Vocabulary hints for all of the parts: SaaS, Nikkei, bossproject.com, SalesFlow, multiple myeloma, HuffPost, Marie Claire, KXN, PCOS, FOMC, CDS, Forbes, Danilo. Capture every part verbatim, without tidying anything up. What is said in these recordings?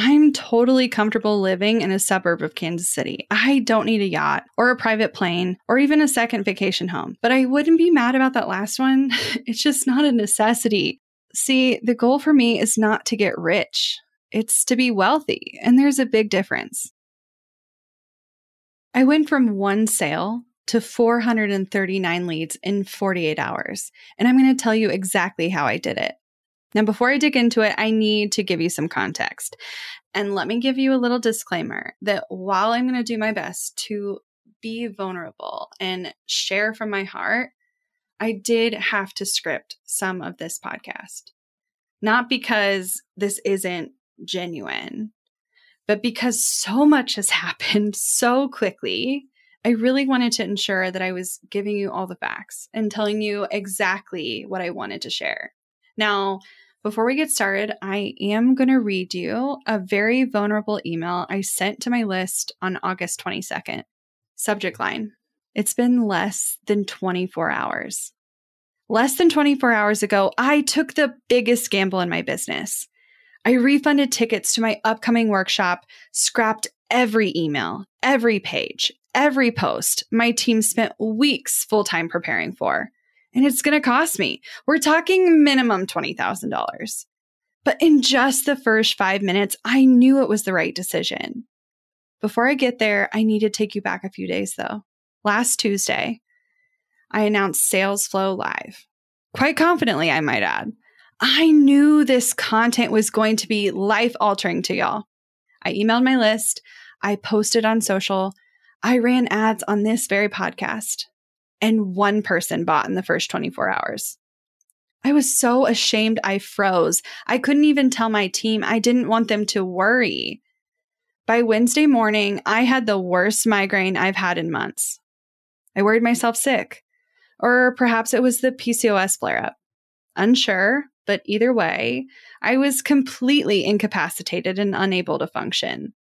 I'm totally comfortable living in a suburb of Kansas City. I don't need a yacht or a private plane or even a second vacation home. But I wouldn't be mad about that last one. It's just not a necessity. See, the goal for me is not to get rich. It's to be wealthy, and there's a big difference. I went from one sale to four hundred thirty-nine leads in forty-eight hours, and I'm going to tell you exactly how I did it. Now, before I dig into it, I need to give you some context. And let me give you a little disclaimer that while I'm going to do my best to be vulnerable and share from my heart, I did have to script some of this podcast. Not because this isn't genuine, but because so much has happened so quickly, I really wanted to ensure that I was giving you all the facts and telling you exactly what I wanted to share. Now, before we get started, I am going to read you a very vulnerable email I sent to my list on August twenty-second. Subject line, it's been less than twenty-four hours. Less than twenty-four hours ago, I took the biggest gamble in my business. I refunded tickets to my upcoming workshop, scrapped every email, every page, every post my team spent weeks full-time preparing for. And it's going to cost me. We're talking minimum twenty thousand dollars. But in just the first five minutes, I knew it was the right decision. Before I get there, I need to take you back a few days, though. Last Tuesday, I announced SalesFlow Live. Quite confidently, I might add. I knew this content was going to be life-altering to y'all. I emailed my list. I posted on social. I ran ads on this very podcast. And one person bought in the first twenty-four hours. I was so ashamed I froze. I couldn't even tell my team. I didn't want them to worry. By Wednesday morning, I had the worst migraine I've had in months. I worried myself sick. Or perhaps it was the P C O S flare-up. Unsure, but either way, I was completely incapacitated and unable to function.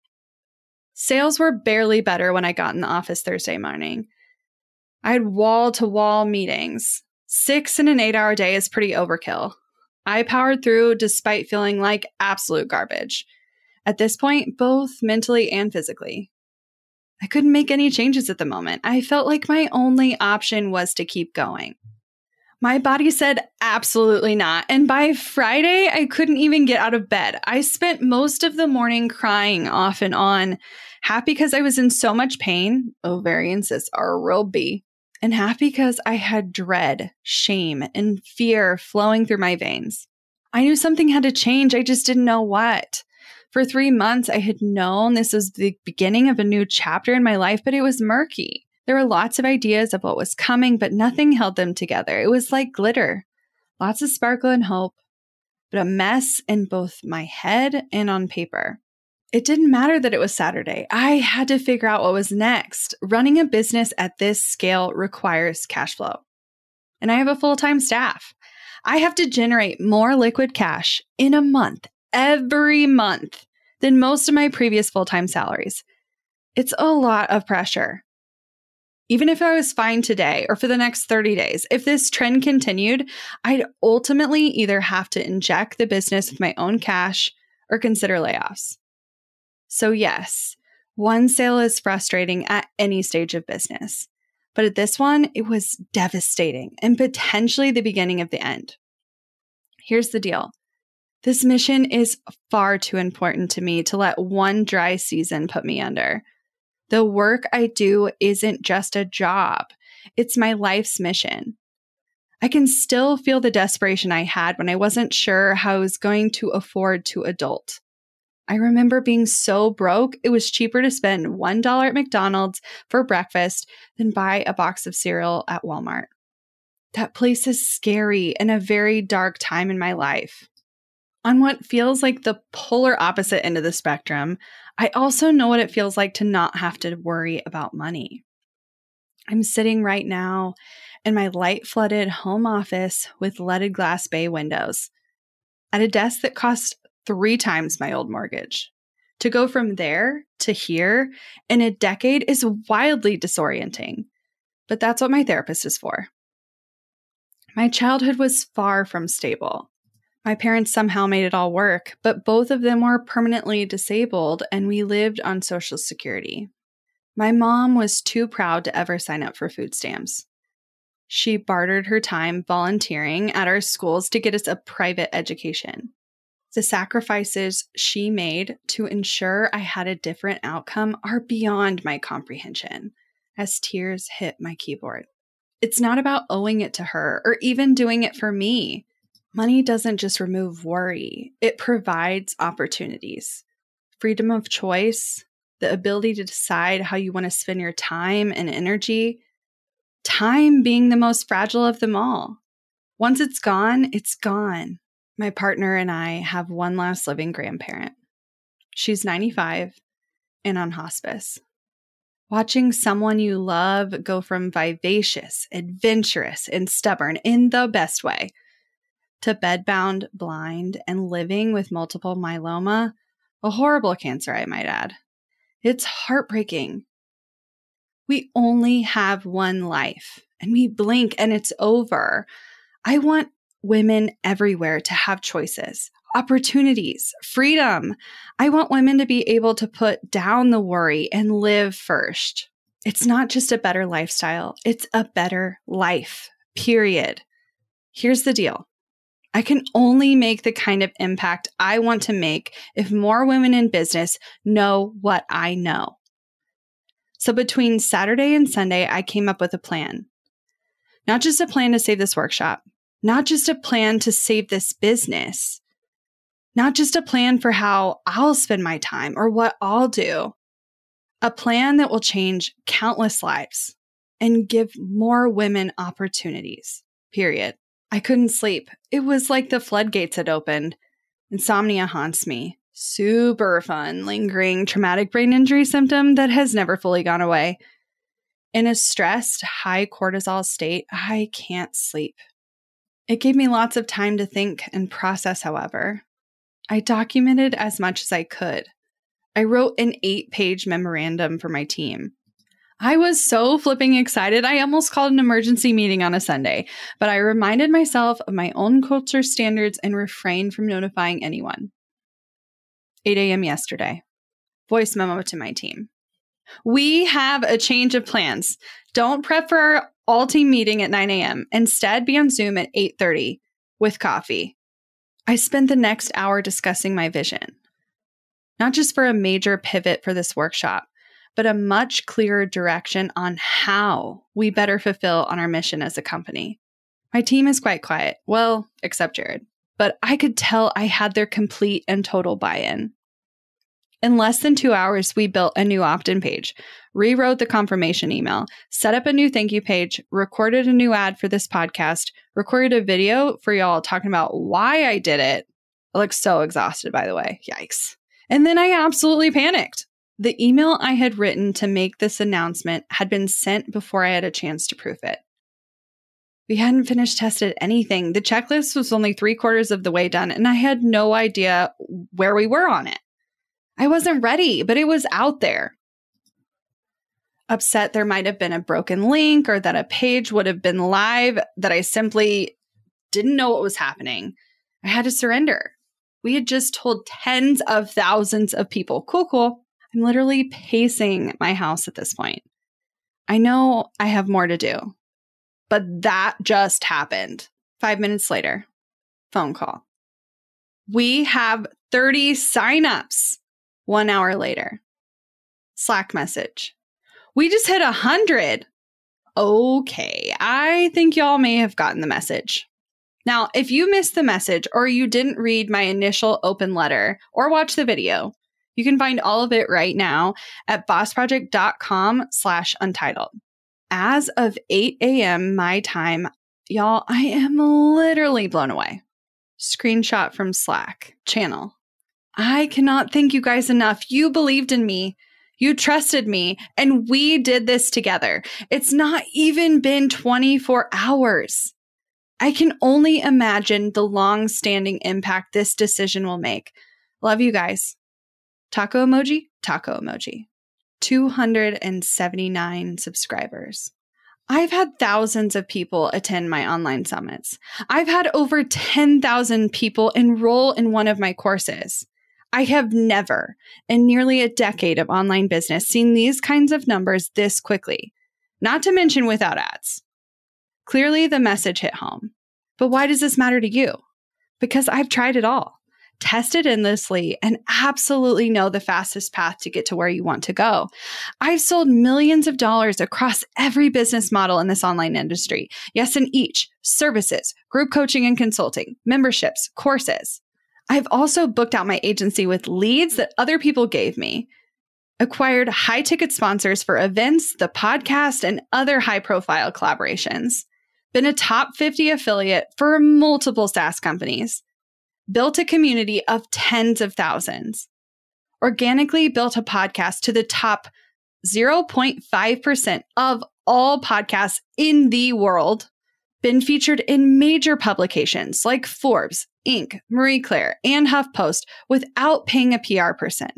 Sales were barely better when I got in the office Thursday morning. I had wall-to-wall meetings. Six in an eight-hour day is pretty overkill. I powered through despite feeling like absolute garbage. At this point, both mentally and physically. I couldn't make any changes at the moment. I felt like my only option was to keep going. My body said absolutely not. And by Friday, I couldn't even get out of bed. I spent most of the morning crying off and on, happy because I was in so much pain. Ovarian cysts are a real bee. And happy because I had dread, shame, and fear flowing through my veins. I knew something had to change. I just didn't know what. For three months, I had known this was the beginning of a new chapter in my life, but it was murky. There were lots of ideas of what was coming, but nothing held them together. It was like glitter. Lots of sparkle and hope, but a mess in both my head and on paper. It didn't matter that it was Saturday. I had to figure out what was next. Running a business at this scale requires cash flow. And I have a full-time staff. I have to generate more liquid cash in a month, every month, than most of my previous full-time salaries. It's a lot of pressure. Even if I was fine today or for the next thirty days, if this trend continued, I'd ultimately either have to inject the business with my own cash or consider layoffs. So yes, one sale is frustrating at any stage of business, but at this one, it was devastating and potentially the beginning of the end. Here's the deal. This mission is far too important to me to let one dry season put me under. The work I do isn't just a job. It's my life's mission. I can still feel the desperation I had when I wasn't sure how I was going to afford to adult. I remember being so broke, it was cheaper to spend one dollar at McDonald's for breakfast than buy a box of cereal at Walmart. That place is scary and a very dark time in my life. On what feels like the polar opposite end of the spectrum, I also know what it feels like to not have to worry about money. I'm sitting right now in my light-flooded home office with leaded glass bay windows at a desk that costs three times my old mortgage. To go from there to here in a decade is wildly disorienting, but that's what my therapist is for. My childhood was far from stable. My parents somehow made it all work, but both of them were permanently disabled and we lived on Social Security. My mom was too proud to ever sign up for food stamps. She bartered her time volunteering at our schools to get us a private education. The sacrifices she made to ensure I had a different outcome are beyond my comprehension, as tears hit my keyboard. It's not about owing it to her or even doing it for me. Money doesn't just remove worry. It provides opportunities, freedom of choice, the ability to decide how you want to spend your time and energy, time being the most fragile of them all. Once it's gone, it's gone. My partner and I have one last living grandparent. She's ninety-five and on hospice. Watching someone you love go from vivacious, adventurous, and stubborn in the best way to bedbound, blind, and living with multiple myeloma, a horrible cancer, I might add. It's heartbreaking. We only have one life, and we blink and it's over. I want women everywhere to have choices, opportunities, freedom. I want women to be able to put down the worry and live first. It's not just a better lifestyle. It's a better life, period. Here's the deal. I can only make the kind of impact I want to make if more women in business know what I know. So between Saturday and Sunday, I came up with a plan. Not just a plan to save this workshop, not just a plan to save this business, not just a plan for how I'll spend my time or what I'll do, a plan that will change countless lives and give more women opportunities, period. I couldn't sleep. It was like the floodgates had opened. Insomnia haunts me. Super fun, lingering traumatic brain injury symptom that has never fully gone away. In a stressed, high cortisol state, I can't sleep. It gave me lots of time to think and process, however. I documented as much as I could. I wrote an eight-page memorandum for my team. I was so flipping excited, I almost called an emergency meeting on a Sunday, but I reminded myself of my own culture standards and refrained from notifying anyone. eight a.m. yesterday. Voice memo to my team. We have a change of plans. Don't prep for our all-team meeting at nine a.m. Instead, be on Zoom at eight thirty with coffee. I spent the next hour discussing my vision, not just for a major pivot for this workshop, but a much clearer direction on how we better fulfill on our mission as a company. My team is quite quiet, well, except Jared, but I could tell I had their complete and total buy-in. In less than two hours, we built a new opt-in page, rewrote the confirmation email, set up a new thank you page, recorded a new ad for this podcast, recorded a video for y'all talking about why I did it. I look so exhausted, by the way. Yikes. And then I absolutely panicked. The email I had written to make this announcement had been sent before I had a chance to proof it. We hadn't finished tested anything. The checklist was only three quarters of the way done, and I had no idea where we were on it. I wasn't ready, but it was out there. Upset there might have been a broken link or that a page would have been live, that I simply didn't know what was happening. I had to surrender. We had just told tens of thousands of people, cool, cool. I'm literally pacing my house at this point. I know I have more to do, but that just happened. Five minutes later, phone call. We have thirty signups. One hour later, Slack message. We just hit one hundred. Okay, I think y'all may have gotten the message. Now, if you missed the message or you didn't read my initial open letter or watch the video, you can find all of it right now at boss project dot com slash untitled. As of eight a.m. my time, y'all, I am literally blown away. Screenshot from Slack channel. I cannot thank you guys enough. You believed in me. You trusted me. And we did this together. It's not even been twenty-four hours. I can only imagine the long-standing impact this decision will make. Love you guys. Taco emoji, taco emoji. two hundred seventy-nine subscribers. I've had thousands of people attend my online summits. I've had over ten thousand people enroll in one of my courses. I have never, in nearly a decade of online business, seen these kinds of numbers this quickly, not to mention without ads. Clearly, the message hit home. But why does this matter to you? Because I've tried it all, tested endlessly, and absolutely know the fastest path to get to where you want to go. I've sold millions of dollars across every business model in this online industry. Yes, in each, services, group coaching and consulting, memberships, courses. I've also booked out my agency with leads that other people gave me, acquired high-ticket sponsors for events, the podcast, and other high-profile collaborations, been a top fifty affiliate for multiple SaaS companies, built a community of tens of thousands, organically built a podcast to the top zero point five percent of all podcasts in the world, been featured in major publications like Forbes, Inc, Marie Claire, and HuffPost without paying a P R person.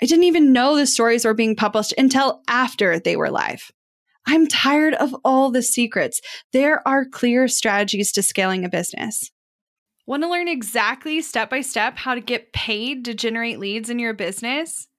I didn't even know the stories were being published until after they were live. I'm tired of all the secrets. There are clear strategies to scaling a business. Want to learn exactly step-by-step how to get paid to generate leads in your business?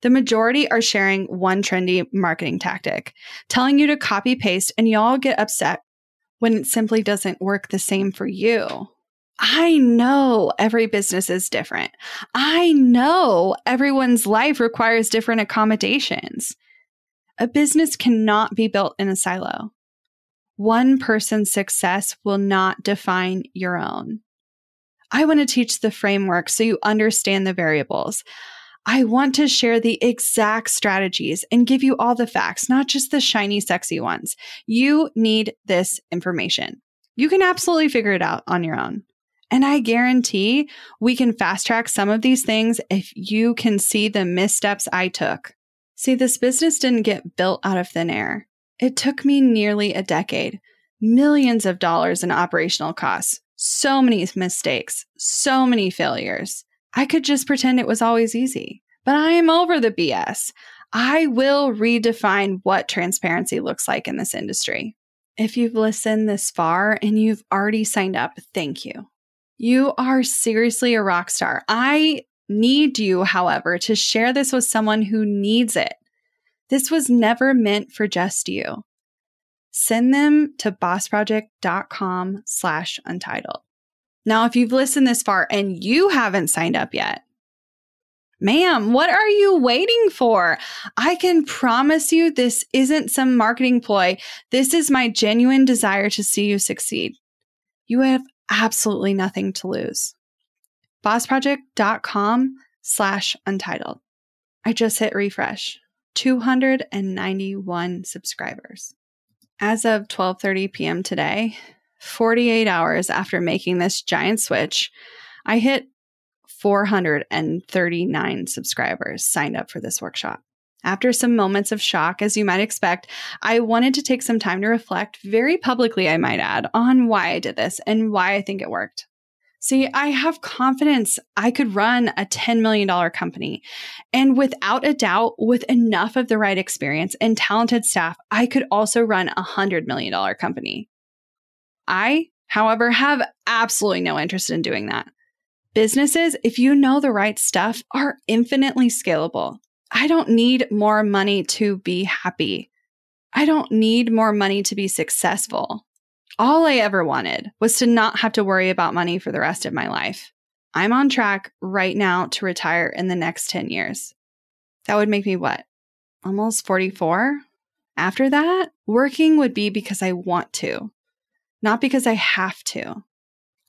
The majority are sharing one trendy marketing tactic, telling you to copy paste, and y'all get upset when it simply doesn't work the same for you. I know every business is different. I know everyone's life requires different accommodations. A business cannot be built in a silo. One person's success will not define your own. I want to teach the framework so you understand the variables. I want to share the exact strategies and give you all the facts, not just the shiny, sexy ones. You need this information. You can absolutely figure it out on your own. And I guarantee we can fast track some of these things if you can see the missteps I took. See, this business didn't get built out of thin air. It took me nearly a decade, millions of dollars in operational costs, so many mistakes, so many failures. I could just pretend it was always easy, but I am over the B S. I will redefine what transparency looks like in this industry. If you've listened this far and you've already signed up, thank you. You are seriously a rock star. I need you, however, to share this with someone who needs it. This was never meant for just you. Send them to bossproject.com slash untitled. Now, if you've listened this far and you haven't signed up yet, ma'am, what are you waiting for? I can promise you this isn't some marketing ploy. This is my genuine desire to see you succeed. You have absolutely nothing to lose. bossproject.com slash untitled. I just hit refresh. two hundred ninety-one subscribers. As of twelve thirty p.m. today, forty-eight hours after making this giant switch, I hit four hundred thirty-nine subscribers signed up for this workshop. After some moments of shock, as you might expect, I wanted to take some time to reflect, very publicly I might add, on why I did this and why I think it worked. See, I have confidence I could run a ten million dollars company. And without a doubt, with enough of the right experience and talented staff, I could also run a one hundred million dollars company. I, however, have absolutely no interest in doing that. Businesses, if you know the right stuff, are infinitely scalable. I don't need more money to be happy. I don't need more money to be successful. All I ever wanted was to not have to worry about money for the rest of my life. I'm on track right now to retire in the next ten years. That would make me what? Almost forty-four? After that, working would be because I want to. Not because I have to.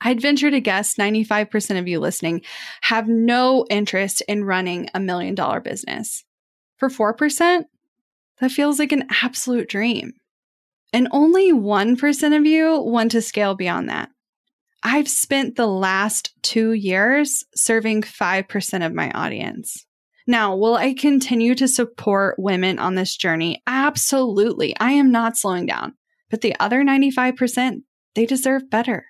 I'd venture to guess ninety-five percent of you listening have no interest in running a million dollar business. For four percent, that feels like an absolute dream. And only one percent of you want to scale beyond that. I've spent the last two years serving five percent of my audience. Now, will I continue to support women on this journey? Absolutely. I am not slowing down. But the other ninety-five percent, they deserve better.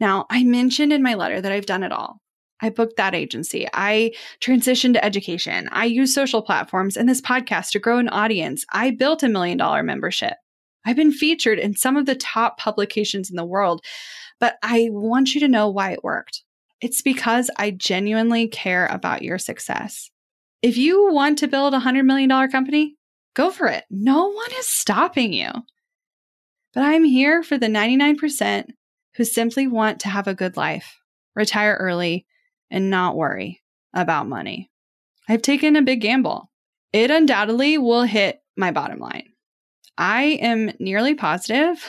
Now, I mentioned in my letter that I've done it all. I booked that agency. I transitioned to education. I used social platforms and this podcast to grow an audience. I built a million dollar membership. I've been featured in some of the top publications in the world, but I want you to know why it worked. It's because I genuinely care about your success. If you want to build a one hundred million dollars company, go for it. No one is stopping you. But I'm here for the ninety-nine percent who simply want to have a good life, retire early, and not worry about money. I've taken a big gamble. It undoubtedly will hit my bottom line. I am nearly positive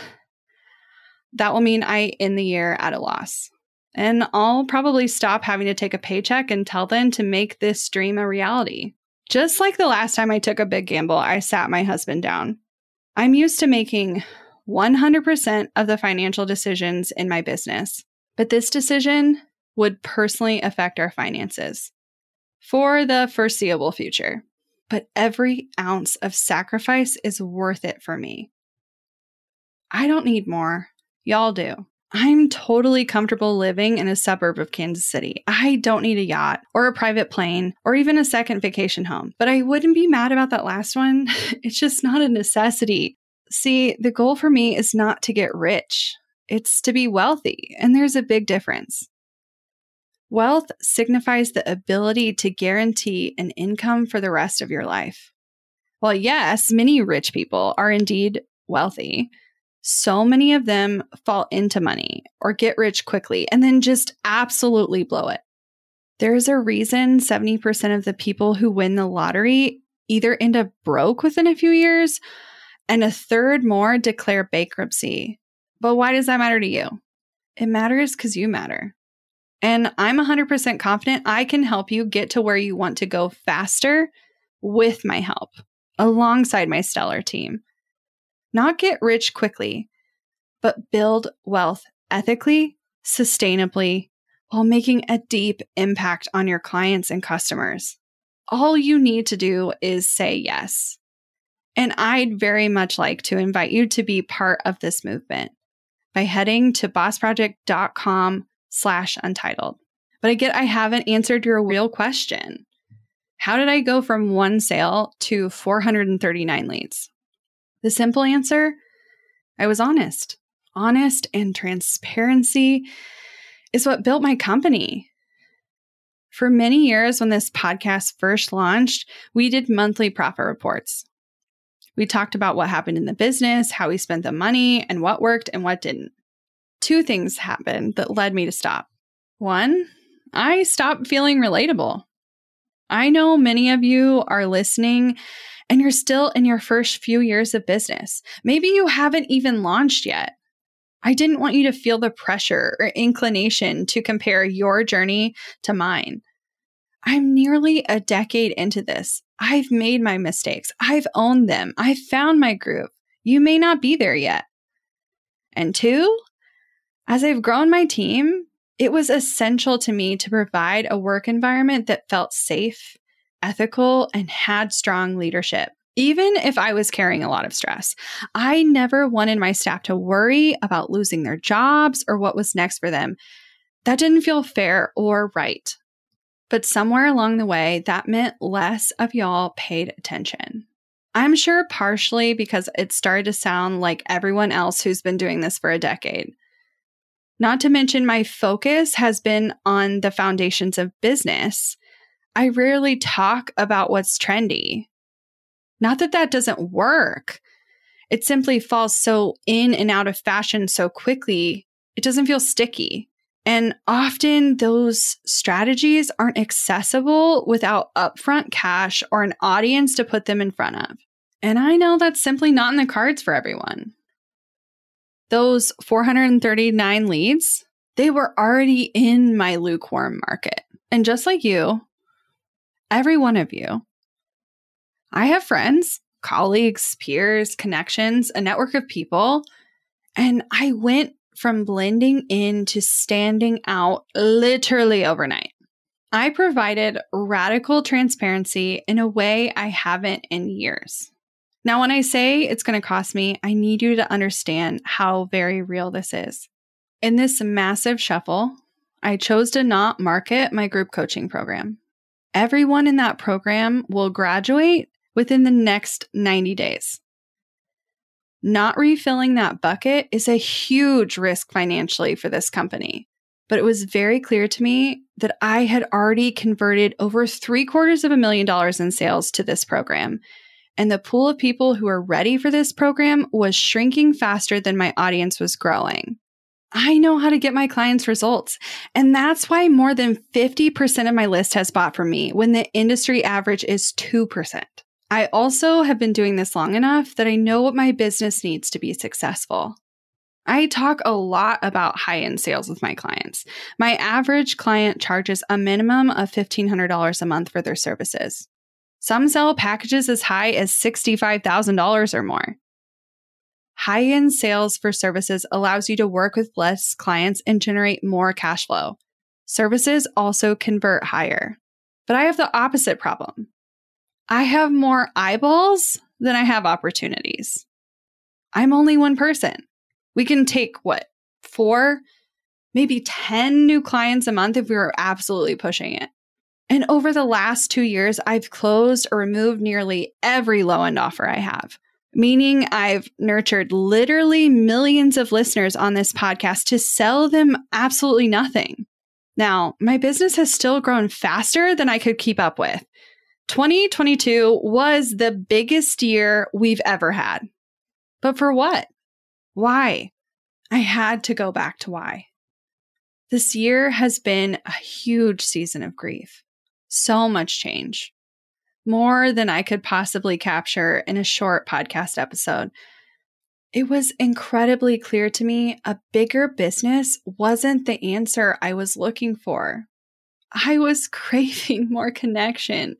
that will mean I end the year at a loss. And I'll probably stop having to take a paycheck until then to make this dream a reality. Just like the last time I took a big gamble, I sat my husband down. I'm used to making one hundred percent of the financial decisions in my business, but this decision would personally affect our finances for the foreseeable future. But every ounce of sacrifice is worth it for me. I don't need more. Y'all do. I'm totally comfortable living in a suburb of Kansas City. I don't need a yacht or a private plane or even a second vacation home, but I wouldn't be mad about that last one. It's just not a necessity. See, the goal for me is not to get rich. It's to be wealthy, and there's a big difference. Wealth signifies the ability to guarantee an income for the rest of your life. While yes, many rich people are indeed wealthy, so many of them fall into money or get rich quickly and then just absolutely blow it. There's a reason seventy percent of the people who win the lottery either end up broke within a few years, and a third more declare bankruptcy. But why does that matter to you? It matters because you matter. And I'm one hundred percent confident I can help you get to where you want to go faster with my help, alongside my stellar team. Not get rich quickly, but build wealth ethically, sustainably, while making a deep impact on your clients and customers. All you need to do is say yes. And I'd very much like to invite you to be part of this movement by heading to bossproject.com slash untitled. But I get I haven't answered your real question. How did I go from one sale to four hundred thirty-nine leads? The simple answer, I was honest. Honest and transparency is what built my company. For many years, when this podcast first launched, we did monthly profit reports. We talked about what happened in the business, how we spent the money, and what worked and what didn't. Two things happened that led me to stop. One, I stopped feeling relatable. I know many of you are listening and you're still in your first few years of business. Maybe you haven't even launched yet. I didn't want you to feel the pressure or inclination to compare your journey to mine. I'm nearly a decade into this. I've made my mistakes. I've owned them. I've found my groove. You may not be there yet. And two, as I've grown my team, it was essential to me to provide a work environment that felt safe, ethical, and had strong leadership. Even if I was carrying a lot of stress, I never wanted my staff to worry about losing their jobs or what was next for them. That didn't feel fair or right. But somewhere along the way, that meant less of y'all paid attention. I'm sure partially because it started to sound like everyone else who's been doing this for a decade. Not to mention my focus has been on the foundations of business. I rarely talk about what's trendy. Not that that doesn't work. It simply falls so in and out of fashion so quickly, it doesn't feel sticky. And often those strategies aren't accessible without upfront cash or an audience to put them in front of. And I know that's simply not in the cards for everyone. Those four hundred thirty-nine leads, they were already in my lukewarm market. And just like you, every one of you, I have friends, colleagues, peers, connections, a network of people, and I went from blending in to standing out literally overnight. I provided radical transparency in a way I haven't in years. Now, when I say it's going to cost me, I need you to understand how very real this is. In this massive shuffle, I chose to not market my group coaching program. Everyone in that program will graduate within the next ninety days. Not refilling that bucket is a huge risk financially for this company, but it was very clear to me that I had already converted over three quarters of a million dollars in sales to this program, and the pool of people who are ready for this program was shrinking faster than my audience was growing. I know how to get my clients results, and that's why more than fifty percent of my list has bought from me when the industry average is two percent. I also have been doing this long enough that I know what my business needs to be successful. I talk a lot about high-end sales with my clients. My average client charges a minimum of fifteen hundred dollars a month for their services. Some sell packages as high as sixty-five thousand dollars or more. High-end sales for services allows you to work with less clients and generate more cash flow. Services also convert higher. But I have the opposite problem. I have more eyeballs than I have opportunities. I'm only one person. We can take, what, four, maybe ten new clients a month if we were absolutely pushing it. And over the last two years, I've closed or removed nearly every low-end offer I have, meaning I've nurtured literally millions of listeners on this podcast to sell them absolutely nothing. Now, my business has still grown faster than I could keep up with. twenty twenty-two was the biggest year we've ever had. But for what? Why? I had to go back to why. This year has been a huge season of grief. So much change. More than I could possibly capture in a short podcast episode. It was incredibly clear to me a bigger business wasn't the answer I was looking for. I was craving more connection,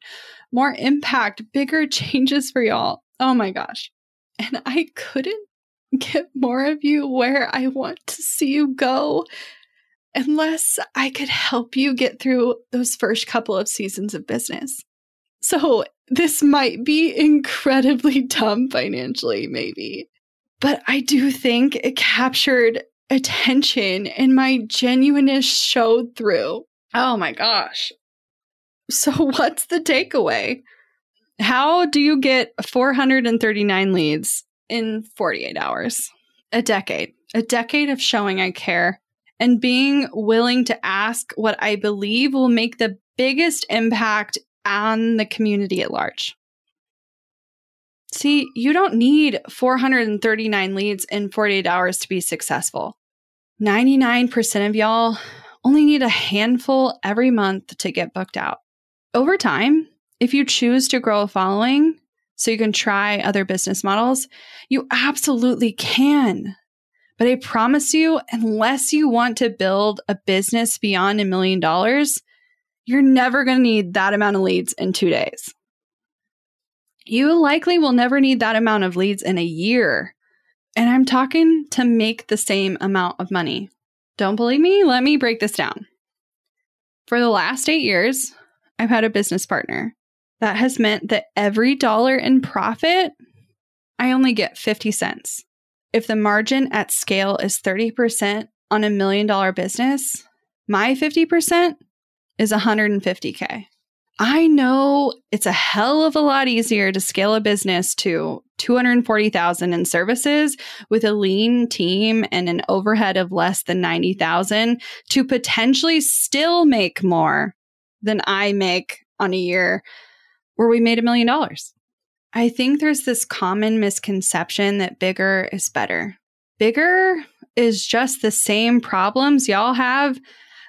more impact, bigger changes for y'all. Oh my gosh. And I couldn't get more of you where I want to see you go unless I could help you get through those first couple of seasons of business. So this might be incredibly dumb financially, maybe, but I do think it captured attention and my genuineness showed through. Oh my gosh. So what's the takeaway? How do you get four hundred thirty-nine leads in forty-eight hours? A decade. A decade of showing I care and being willing to ask what I believe will make the biggest impact on the community at large. See, you don't need four hundred thirty-nine leads in forty-eight hours to be successful. ninety-nine percent of y'all only need a handful every month to get booked out. Over time, if you choose to grow a following so you can try other business models, you absolutely can. But I promise you, unless you want to build a business beyond a million dollars, you're never going to need that amount of leads in two days. You likely will never need that amount of leads in a year. And I'm talking to make the same amount of money. Don't believe me? Let me break this down. For the last eight years, I've had a business partner. That has meant that every dollar in profit, I only get fifty cents. If the margin at scale is thirty percent on a million dollar business, my fifty percent is one hundred fifty K. I know it's a hell of a lot easier to scale a business to two hundred forty thousand in services with a lean team and an overhead of less than ninety thousand to potentially still make more than I make on a year where we made a million dollars. I think there's this common misconception that bigger is better. Bigger is just the same problems y'all have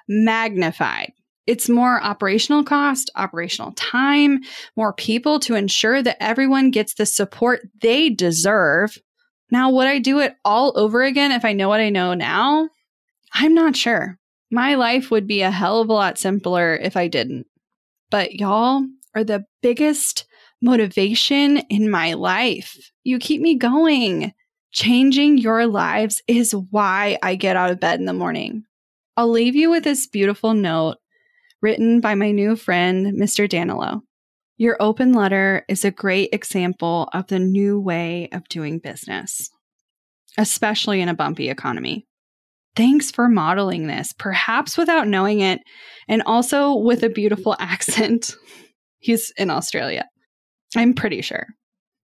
magnified. It's more operational cost, operational time, more people to ensure that everyone gets the support they deserve. Now, would I do it all over again if I know what I know now? I'm not sure. My life would be a hell of a lot simpler if I didn't. But y'all are the biggest motivation in my life. You keep me going. Changing your lives is why I get out of bed in the morning. I'll leave you with this beautiful note written by my new friend, Mister Danilo. Your open letter is a great example of the new way of doing business, especially in a bumpy economy. Thanks for modeling this, perhaps without knowing it, and also with a beautiful accent. He's in Australia, I'm pretty sure.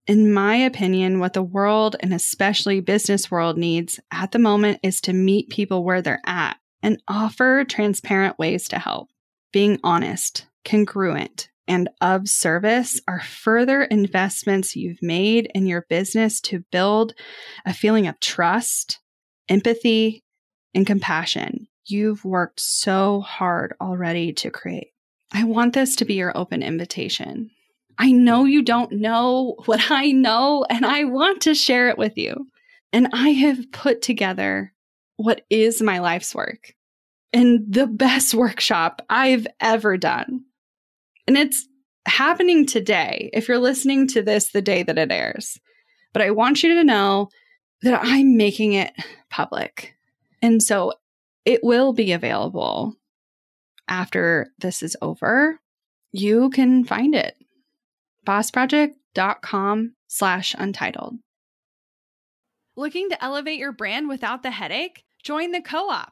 In my opinion, what the world and especially business world needs at the moment is to meet people where they're at and offer transparent ways to help. Being honest, congruent, and of service are further investments you've made in your business to build a feeling of trust, empathy, and compassion you've worked so hard already to create. I want this to be your open invitation. I know you don't know what I know, and I want to share it with you. And I have put together what is my life's work and the best workshop I've ever done. And it's happening today, if you're listening to this the day that it airs. But I want you to know that I'm making it public. And so it will be available after this is over. You can find it. bossproject.com slash untitled. Looking to elevate your brand without the headache? Join the co-op,